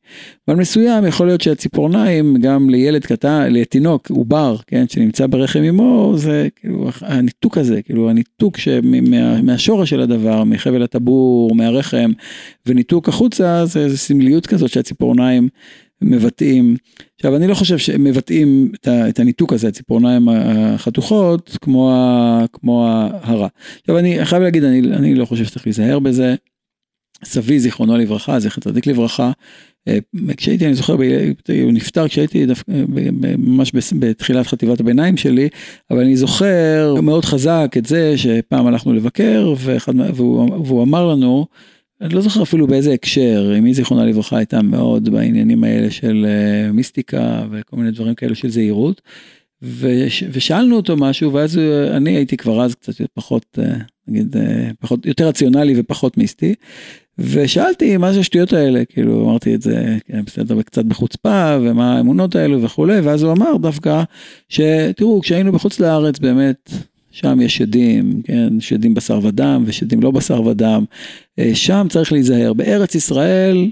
אבל מסוים יכול להיות שהציפורניים, גם לילד קטן, לתינוק, עובר, כן, שנמצא ברחם עמו, זה כאילו הניתוק הזה, כאילו הניתוק שמה, מהשורש של הדבר, מחבל הטבור, מהרחם, וניתוק החוצה, זה, זה סמליות כזאת שהציפורניים מבטאים. עכשיו, אני לא חושב שמבטאים את הניתוק הזה, הציפורניים החתוכות, כמו, כמו ההרה. עכשיו, אני חייב להגיד, אני, אני לא חושב שצריך להיזהר בזה, סבי זיכרונו לברכה, זכר צדיק לברכה, כשהייתי, אני זוכר, הוא נפטר כשהייתי ממש בתחילת חטיבת הביניים שלי, אבל אני זוכר מאוד חזק את זה שפעם הלכנו לבקר, והוא אמר לנו, אני לא זוכר אפילו באיזה הקשר, אמי זיכרונה לברכה הייתה מאוד בעניינים האלה של מיסטיקה וכל מיני דברים כאלו של זהירות, ושאלנו אותו משהו, ואז אני הייתי כבר אז קצת פחות, נגיד, פחות, יותר רציונלי ופחות מיסטי, ושאלתי מה זה השטויות האלה, כאילו אמרתי את זה קצת בחוצפה, ומה האמונות האלו וכו', ואז הוא אמר דווקא, שתראו, כשהיינו בחוץ לארץ באמת, שם יש שדים, כן? שדים בשר ודם, ושדים לא בשר ודם, שם צריך להיזהר, בארץ ישראל,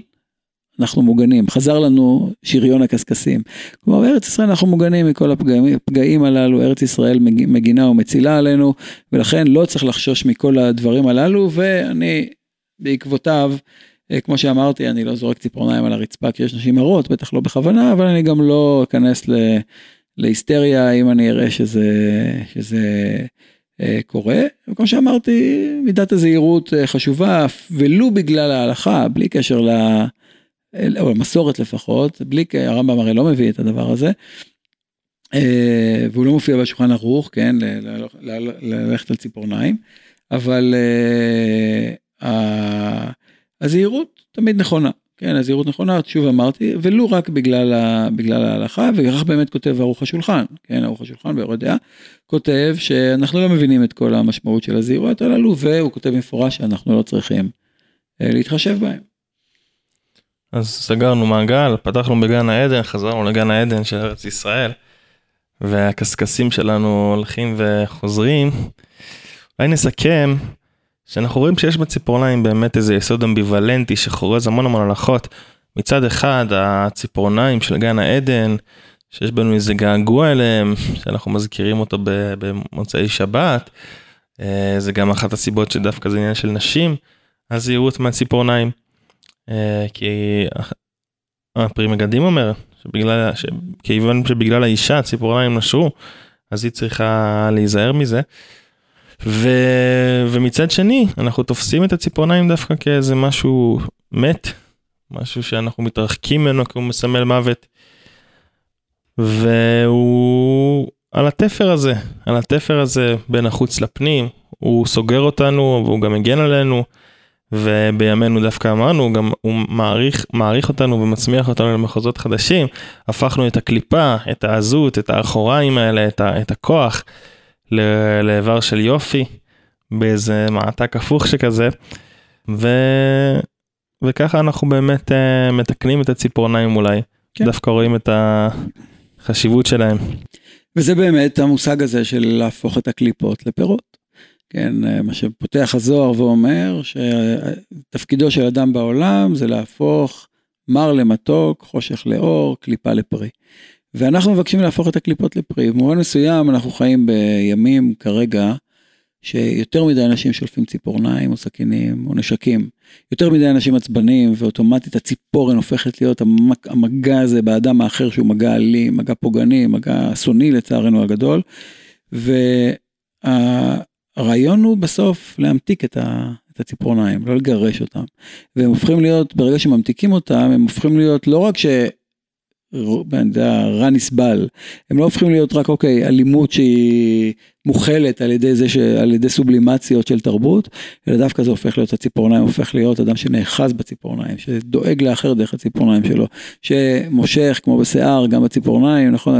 אנחנו מוגנים, חזר לנו שריון הקסקסים, כלומר בארץ ישראל אנחנו מוגנים מכל הפגעים, הפגעים הללו, ארץ ישראל מגינה ומצילה עלינו, ולכן לא צריך לחשוש מכל הדברים הללו, ואני בעקבותיו, כמו שאמרתי, אני לא זורק ציפורניים על הרצפה, כי יש נשים הרות, בטח לא בכוונה, אבל אני גם לא אכנס ל, להיסטריה, אם אני אראה שזה, שזה קורה, וכמו שאמרתי, מידת הזהירות חשובה, ולו בגלל ההלכה, בלי קשר ל... או מסורת לפחות, בלי, הרמב"ם הרי לא מביא את הדבר הזה, והוא לא מופיע בשולחן ערוך, כן, ללכת על ציפורניים, אבל הזהירות תמיד נכונה, כן, הזהירות נכונה, שוב אמרתי, ולא רק בגלל ההלכה, וכך באמת כותב ערוך השולחן, כן, ערוך השולחן ביורדיה, כותב שאנחנו לא מבינים את כל המשמעות של הזהירות הללו, והוא כותב מפורש שאנחנו לא צריכים להתחשב בהם. אז סגרנו מעגל, פתחנו בגן העדן, חזרנו לגן העדן של ארץ ישראל, והקסקסים שלנו הולכים וחוזרים. אולי נסכם שאנחנו רואים שיש בציפורניים באמת איזה יסוד אמביוולנטי שחורז המון המון הלכות. מצד אחד, הציפורניים של גן העדן, שיש בנו איזה געגוע אליהם, שאנחנו מזכירים אותו במוצאי שבת, זה גם אחת הסיבות שדווקא זה עניין של נשים, הזהירות מהציפורניים. כי הפרי מגדים אומר, שבגלל, כיוון שבגלל האישה הציפורניים נשרו, אז היא צריכה להיזהר מזה, ומצד שני, אנחנו תופסים את הציפורניים דווקא כאיזה משהו מת, משהו שאנחנו מתרחקים ממנו, כי הוא מסמל מוות, והוא על התפר הזה, על התפר הזה בין החוץ לפנים, הוא סוגר אותנו, והוא גם הגן עלינו, ובימינו דווקא אמרנו, גם הוא מעריך, מעריך אותנו ומצמיח אותנו למחוזות חדשים, הפכנו את הקליפה, את העזות, את האחוריים האלה, את, ה, את הכוח, לעבר של יופי, באיזה מעתק הפוך שכזה, ו... וככה אנחנו באמת uh, מתקנים את הציפורניים אולי, כן. דווקא רואים את החשיבות שלהם. וזה באמת המושג הזה של להפוך את הקליפות לפירות, כן, מה שפותח הזוהר ואומר, שתפקידו של אדם בעולם זה להפוך מר למתוק, חושך לאור, קליפה לפרי. ואנחנו מבקשים להפוך את הקליפות לפרי. במובן מסוים אנחנו חיים בימים כרגע, שיותר מדי אנשים שולפים ציפורניים או סכינים או נשקים. יותר מדי אנשים עצבנים, ואוטומטית הציפורן הופכת להיות המגע הזה באדם האחר, שהוא מגע אלים, מגע פוגעני, מגע אסוני לצערנו הגדול. והרעיון הוא בסוף להמתיק את ה... הציפורניים, לא לגרש אותם. והם הופכים להיות, ברגע שממתיקים אותם, הם הופכים להיות לא רק ש... רע נסבל, הם לא הופכים להיות רק אוקיי, אלימות שהיא מוכלת על ידי, זה ש... על ידי סובלימציות של תרבות, אלא דווקא זה הופך להיות הציפורניים, הופך להיות אדם שנאחז בציפורניים, שדואג לאחר דרך הציפורניים שלו, שמושך כמו בשיער גם בציפורניים, נכון,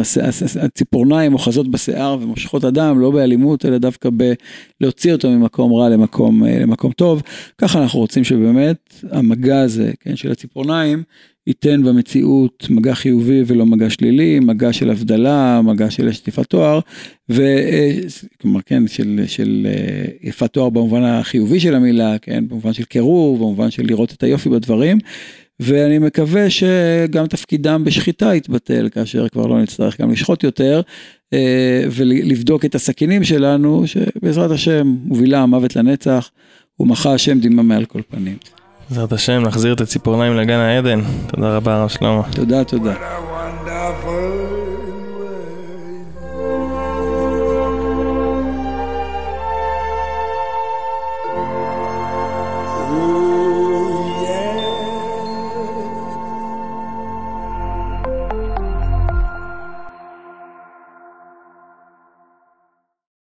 הציפורניים מוחזות בשיער ומושכות אדם, לא באלימות, אלא דווקא ב... להוציא אותו ממקום רע למקום, למקום טוב. ככה אנחנו רוצים שבאמת המגע הזה, כן, של הציפורניים, ייתן במציאות מגע חיובי ולא מגע שלילי, מגע של הבדלה, מגע של שטיפת תואר, וכלומר כן, של, של יפת תואר במובן החיובי של המילה, כן, במובן של קירוב, במובן של לראות את היופי בדברים, ואני מקווה שגם תפקידם בשחיטה יתבטל, כאשר כבר לא נצטרך גם לשחוט יותר, ולבדוק את הסכינים שלנו, שבעזרת השם הובילה המוות לנצח, ומחה השם דימה מעל כל פנים. בעזרת השם, נחזיר את הציפורניים לגן העדן. תודה רבה, הרב שלמה. תודה, תודה.